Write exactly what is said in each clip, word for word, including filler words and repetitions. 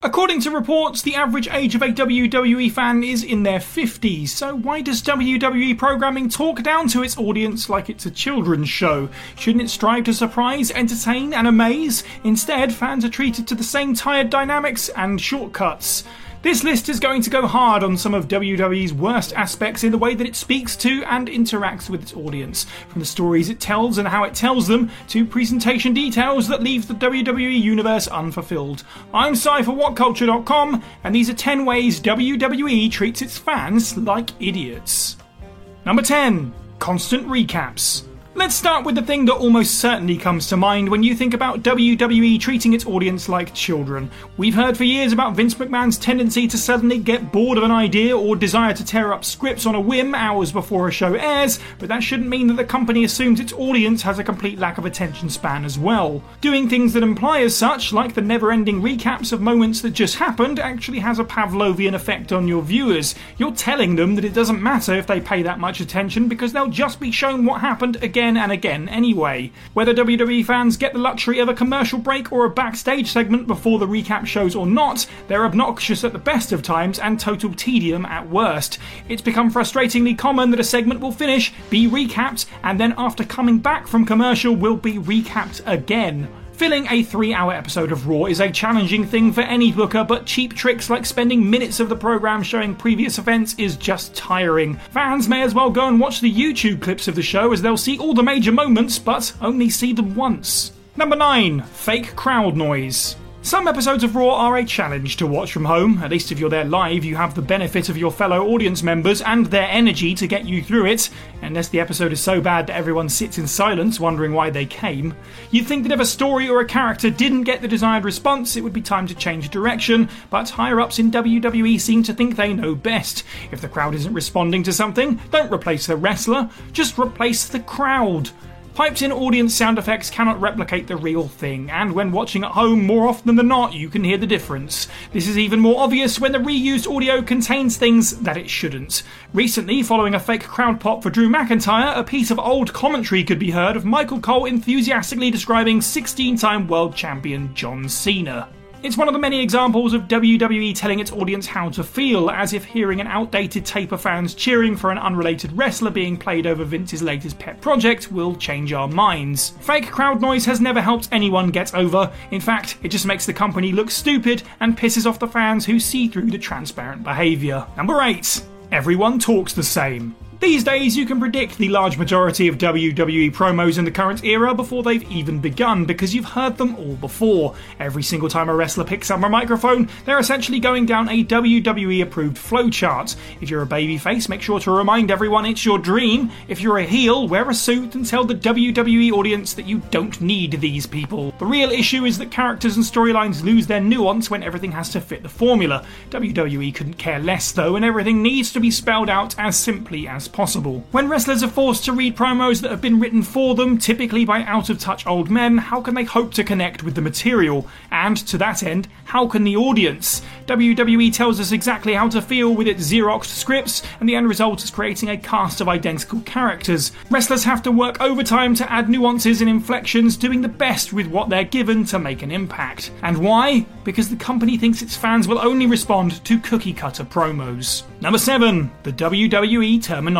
According to reports, the average age of a W W E fan is in their fifties, so why does W W E programming talk down to its audience like it's a children's show? Shouldn't it strive to surprise, entertain and amaze? Instead, fans are treated to the same tired dynamics and shortcuts. This list is going to go hard on some of W W E's worst aspects in the way that it speaks to and interacts with its audience. From the stories it tells and how it tells them, to presentation details that leave the W W E universe unfulfilled. I'm Cypher, what culture dot com, and these are ten ways W W E treats its fans like idiots. Number ten. Constant recaps. Let's start with the thing that almost certainly comes to mind when you think about W W E treating its audience like children. We've heard for years about Vince McMahon's tendency to suddenly get bored of an idea or desire to tear up scripts on a whim hours before a show airs, but that shouldn't mean that the company assumes its audience has a complete lack of attention span as well. Doing things that imply as such, like the never-ending recaps of moments that just happened, actually has a Pavlovian effect on your viewers. You're telling them that it doesn't matter if they pay that much attention because they'll just be shown what happened again and again anyway. Whether W W E fans get the luxury of a commercial break or a backstage segment before the recap shows or not, they're obnoxious at the best of times and total tedium at worst. It's become frustratingly common that a segment will finish, be recapped, and then after coming back from commercial will be recapped again. Filling a three-hour episode of Raw is a challenging thing for any booker, but cheap tricks like spending minutes of the programme showing previous events is just tiring. Fans may as well go and watch the YouTube clips of the show, as they'll see all the major moments, but only see them once. Number nine. Fake crowd noise. Some episodes of Raw are a challenge to watch from home. At least if you're there live, you have the benefit of your fellow audience members and their energy to get you through it, unless the episode is so bad that everyone sits in silence wondering why they came. You'd think that if a story or a character didn't get the desired response, it would be time to change direction, but higher-ups in W W E seem to think they know best. If the crowd isn't responding to something, don't replace the wrestler, just replace the crowd. Piped-in audience sound effects cannot replicate the real thing, and when watching at home, more often than not, you can hear the difference. This is even more obvious when the reused audio contains things that it shouldn't. Recently, following a fake crowd pop for Drew McIntyre, a piece of old commentary could be heard of Michael Cole enthusiastically describing sixteen-time world champion John Cena. It's one of the many examples of W W E telling its audience how to feel, as if hearing an outdated tape of fans cheering for an unrelated wrestler being played over Vince's latest pet project will change our minds. Fake crowd noise has never helped anyone get over. In fact, it just makes the company look stupid and pisses off the fans who see through the transparent behaviour. Number eight. Everyone talks the same. These days, you can predict the large majority of W W E promos in the current era before they've even begun, because you've heard them all before. Every single time a wrestler picks up a microphone, they're essentially going down a W W E-approved flowchart. If you're a babyface, make sure to remind everyone it's your dream. If you're a heel, wear a suit and tell the W W E audience that you don't need these people. The real issue is that characters and storylines lose their nuance when everything has to fit the formula. W W E couldn't care less, though, and everything needs to be spelled out as simply as possible. When wrestlers are forced to read promos that have been written for them, typically by out-of-touch old men, how can they hope to connect with the material? And, to that end, how can the audience? W W E tells us exactly how to feel with its Xeroxed scripts, and the end result is creating a cast of identical characters. Wrestlers have to work overtime to add nuances and inflections, doing the best with what they're given to make an impact. And why? Because the company thinks its fans will only respond to cookie-cutter promos. Number seven. The W W E terminology.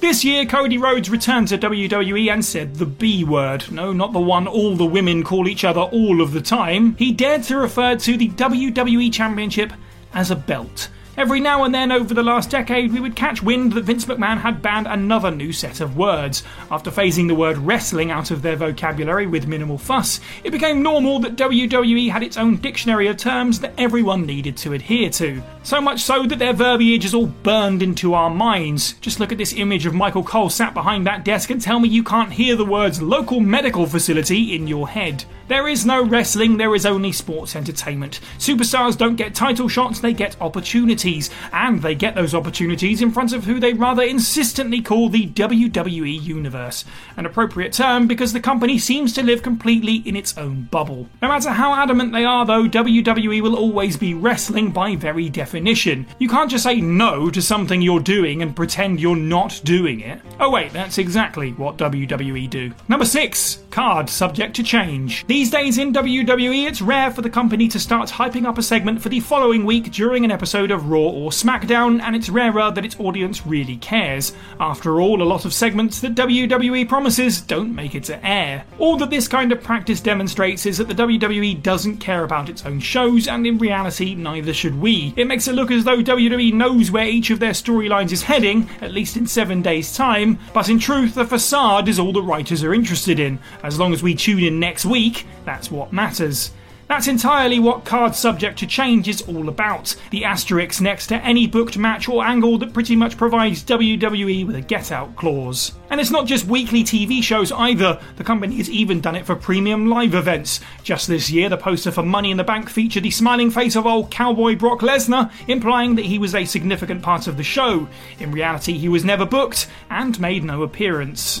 This year, Cody Rhodes returned to W W E and said the B word. No, not the one all the women call each other all of the time. He dared to refer to the W W E Championship as a belt. Every now and then over the last decade, we would catch wind that Vince McMahon had banned another new set of words. After phasing the word wrestling out of their vocabulary with minimal fuss, it became normal that W W E had its own dictionary of terms that everyone needed to adhere to. So much so that their verbiage is all burned into our minds. Just look at this image of Michael Cole sat behind that desk and tell me you can't hear the words local medical facility in your head. There is no wrestling, there is only sports entertainment. Superstars don't get title shots, they get opportunities. And they get those opportunities in front of who they rather insistently call the W W E Universe. An appropriate term because the company seems to live completely in its own bubble. No matter how adamant they are though, W W E will always be wrestling by very definition. You can't just say no to something you're doing and pretend you're not doing it. Oh wait, that's exactly what W W E do. Number six. Card subject to change. These days in W W E, it's rare for the company to start hyping up a segment for the following week during an episode of Raw or SmackDown, and it's rarer that its audience really cares. After all, a lot of segments that W W E promises don't make it to air. All that this kind of practice demonstrates is that the W W E doesn't care about its own shows, and in reality, neither should we. It makes it look as though W W E knows where each of their storylines is heading, at least in seven days' time, but in truth, the facade is all the writers are interested in. As long as we tune in next week, that's what matters. That's entirely what Card Subject to Change is all about. The asterisk next to any booked match or angle that pretty much provides W W E with a get-out clause. And it's not just weekly T V shows either. The company has even done it for premium live events. Just this year, the poster for Money in the Bank featured the smiling face of old cowboy Brock Lesnar, implying that he was a significant part of the show. In reality, he was never booked and made no appearance.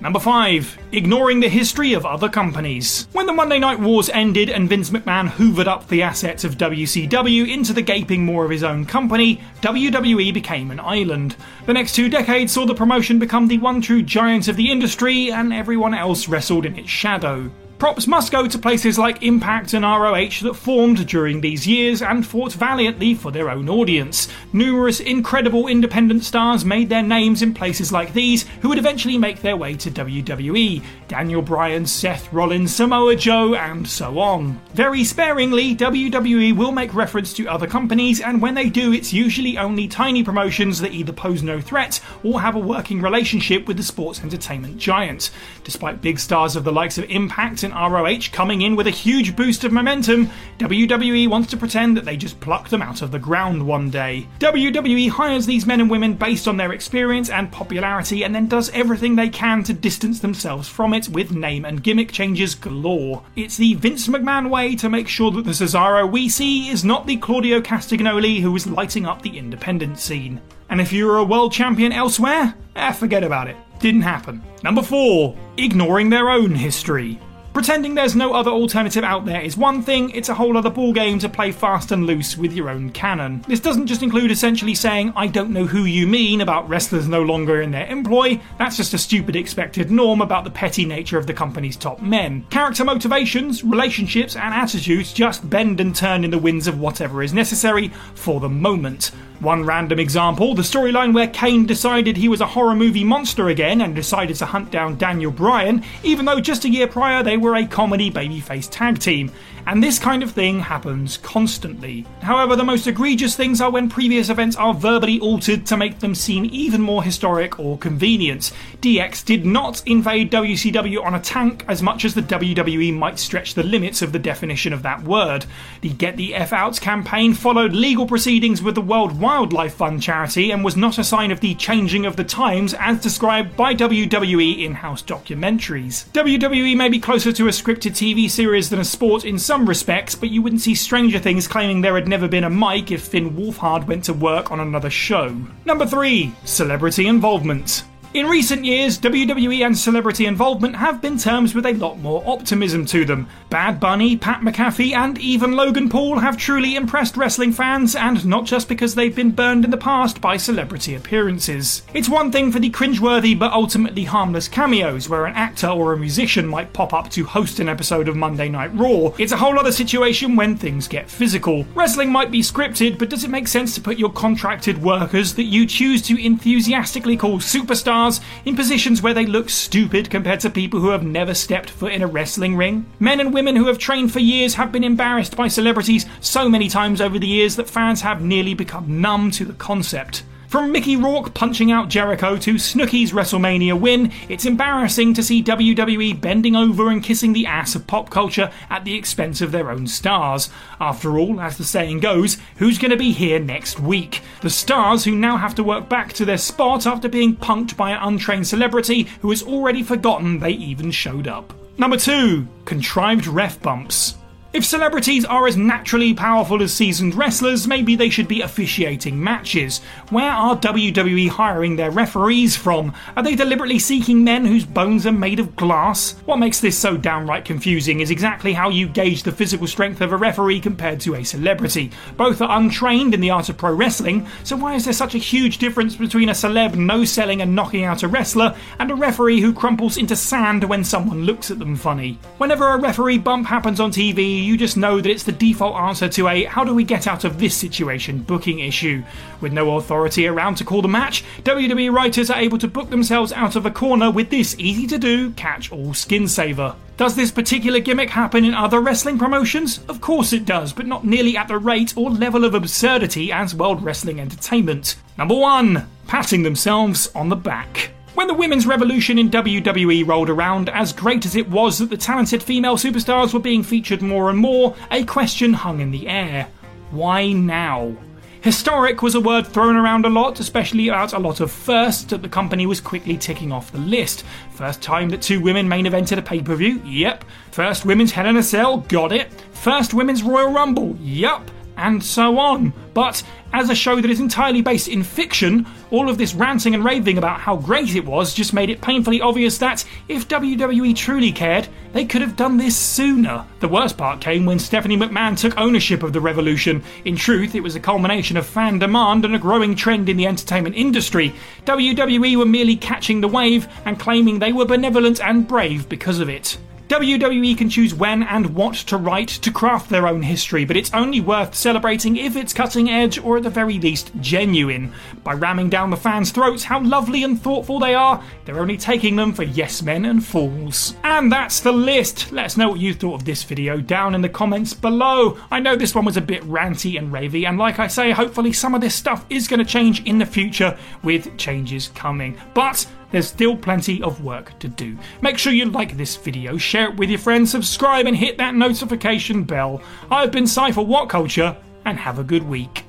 Number five. Ignoring the history of other companies. When the Monday Night Wars ended and Vince McMahon hoovered up the assets of W C W into the gaping maw of his own company, W W E became an island. The next two decades saw the promotion become the one true giant of the industry, and everyone else wrestled in its shadow. Props must go to places like Impact and R O H that formed during these years and fought valiantly for their own audience. Numerous incredible independent stars made their names in places like these who would eventually make their way to W W E. Daniel Bryan, Seth Rollins, Samoa Joe, and so on. Very sparingly, W W E will make reference to other companies, and when they do, it's usually only tiny promotions that either pose no threat or have a working relationship with the sports entertainment giant. Despite big stars of the likes of Impact and and R O H coming in with a huge boost of momentum, W W E wants to pretend that they just plucked them out of the ground one day. W W E hires these men and women based on their experience and popularity, and then does everything they can to distance themselves from it with name and gimmick changes galore. It's the Vince McMahon way to make sure that the Cesaro we see is not the Claudio Castagnoli who is lighting up the independent scene. And if you were a world champion elsewhere, eh, forget about it. Didn't happen. Number four. Ignoring their own history. Pretending there's no other alternative out there is one thing, it's a whole other ballgame to play fast and loose with your own canon. This doesn't just include essentially saying, I don't know who you mean about wrestlers no longer in their employ, that's just a stupid expected norm about the petty nature of the company's top men. Character motivations, relationships and attitudes just bend and turn in the winds of whatever is necessary for the moment. One random example, the storyline where Kane decided he was a horror movie monster again and decided to hunt down Daniel Bryan, even though just a year prior they were a comedy babyface tag team. And this kind of thing happens constantly. However, the most egregious things are when previous events are verbally altered to make them seem even more historic or convenient. D X did not invade W C W on a tank as much as the W W E might stretch the limits of the definition of that word. The Get the F Out campaign followed legal proceedings with the World Wildlife Fund charity and was not a sign of the changing of the times as described by W W E in-house documentaries. W W E may be closer to a scripted T V series than a sport in some respects, but you wouldn't see Stranger Things claiming there had never been a mic if Finn Wolfhard went to work on another show. Number three. Celebrity involvement. In recent years, W W E and celebrity involvement have been terms with a lot more optimism to them. Bad Bunny, Pat McAfee and even Logan Paul have truly impressed wrestling fans, and not just because they've been burned in the past by celebrity appearances. It's one thing for the cringeworthy but ultimately harmless cameos where an actor or a musician might pop up to host an episode of Monday Night Raw. It's a whole other situation when things get physical. Wrestling might be scripted, but does it make sense to put your contracted workers that you choose to enthusiastically call superstars in positions where they look stupid compared to people who have never stepped foot in a wrestling ring? Men and women who have trained for years have been embarrassed by celebrities so many times over the years that fans have nearly become numb to the concept. From Mickey Rourke punching out Jericho to Snooki's WrestleMania win, it's embarrassing to see W W E bending over and kissing the ass of pop culture at the expense of their own stars. After all, as the saying goes, who's going to be here next week? The stars who now have to work back to their spot after being punked by an untrained celebrity who has already forgotten they even showed up. Number two. Contrived ref bumps. If celebrities are as naturally powerful as seasoned wrestlers, maybe they should be officiating matches. Where are W W E hiring their referees from? Are they deliberately seeking men whose bones are made of glass? What makes this so downright confusing is exactly how you gauge the physical strength of a referee compared to a celebrity. Both are untrained in the art of pro wrestling, so why is there such a huge difference between a celeb no-selling and knocking out a wrestler and a referee who crumples into sand when someone looks at them funny? Whenever a referee bump happens on T V, you just know that it's the default answer to a how do we get out of this situation booking issue. With no authority around to call the match, W W E writers are able to book themselves out of a corner with this easy to do catch-all skin saver. Does this particular gimmick happen in other wrestling promotions? Of course it does, but not nearly at the rate or level of absurdity as World Wrestling Entertainment. Number one. Patting themselves on the back. When the women's revolution in W W E rolled around, as great as it was that the talented female superstars were being featured more and more, a question hung in the air. Why now? Historic was a word thrown around a lot, especially about a lot of firsts that the company was quickly ticking off the list. First time that two women main evented a pay-per-view? Yep. First women's Hell in a Cell? Got it. First women's Royal Rumble? Yup. And so on. But as a show that is entirely based in fiction, all of this ranting and raving about how great it was just made it painfully obvious that if W W E truly cared, they could have done this sooner. The worst part came when Stephanie McMahon took ownership of the revolution. In truth, it was a culmination of fan demand and a growing trend in the entertainment industry. W W E were merely catching the wave and claiming they were benevolent and brave because of it. W W E can choose when and what to write to craft their own history, but it's only worth celebrating if it's cutting edge or at the very least genuine. By ramming down the fans' throats how lovely and thoughtful they are, they're only taking them for yes men and fools. And that's the list! Let us know what you thought of this video down in the comments below. I know this one was a bit ranty and ravey, and like I say, hopefully some of this stuff is going to change in the future with changes coming. But there's still plenty of work to do. Make sure you like this video, share it with your friends, subscribe and hit that notification bell. I've been Cypher, WhatCulture, and have a good week.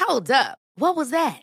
Hold up. What was that?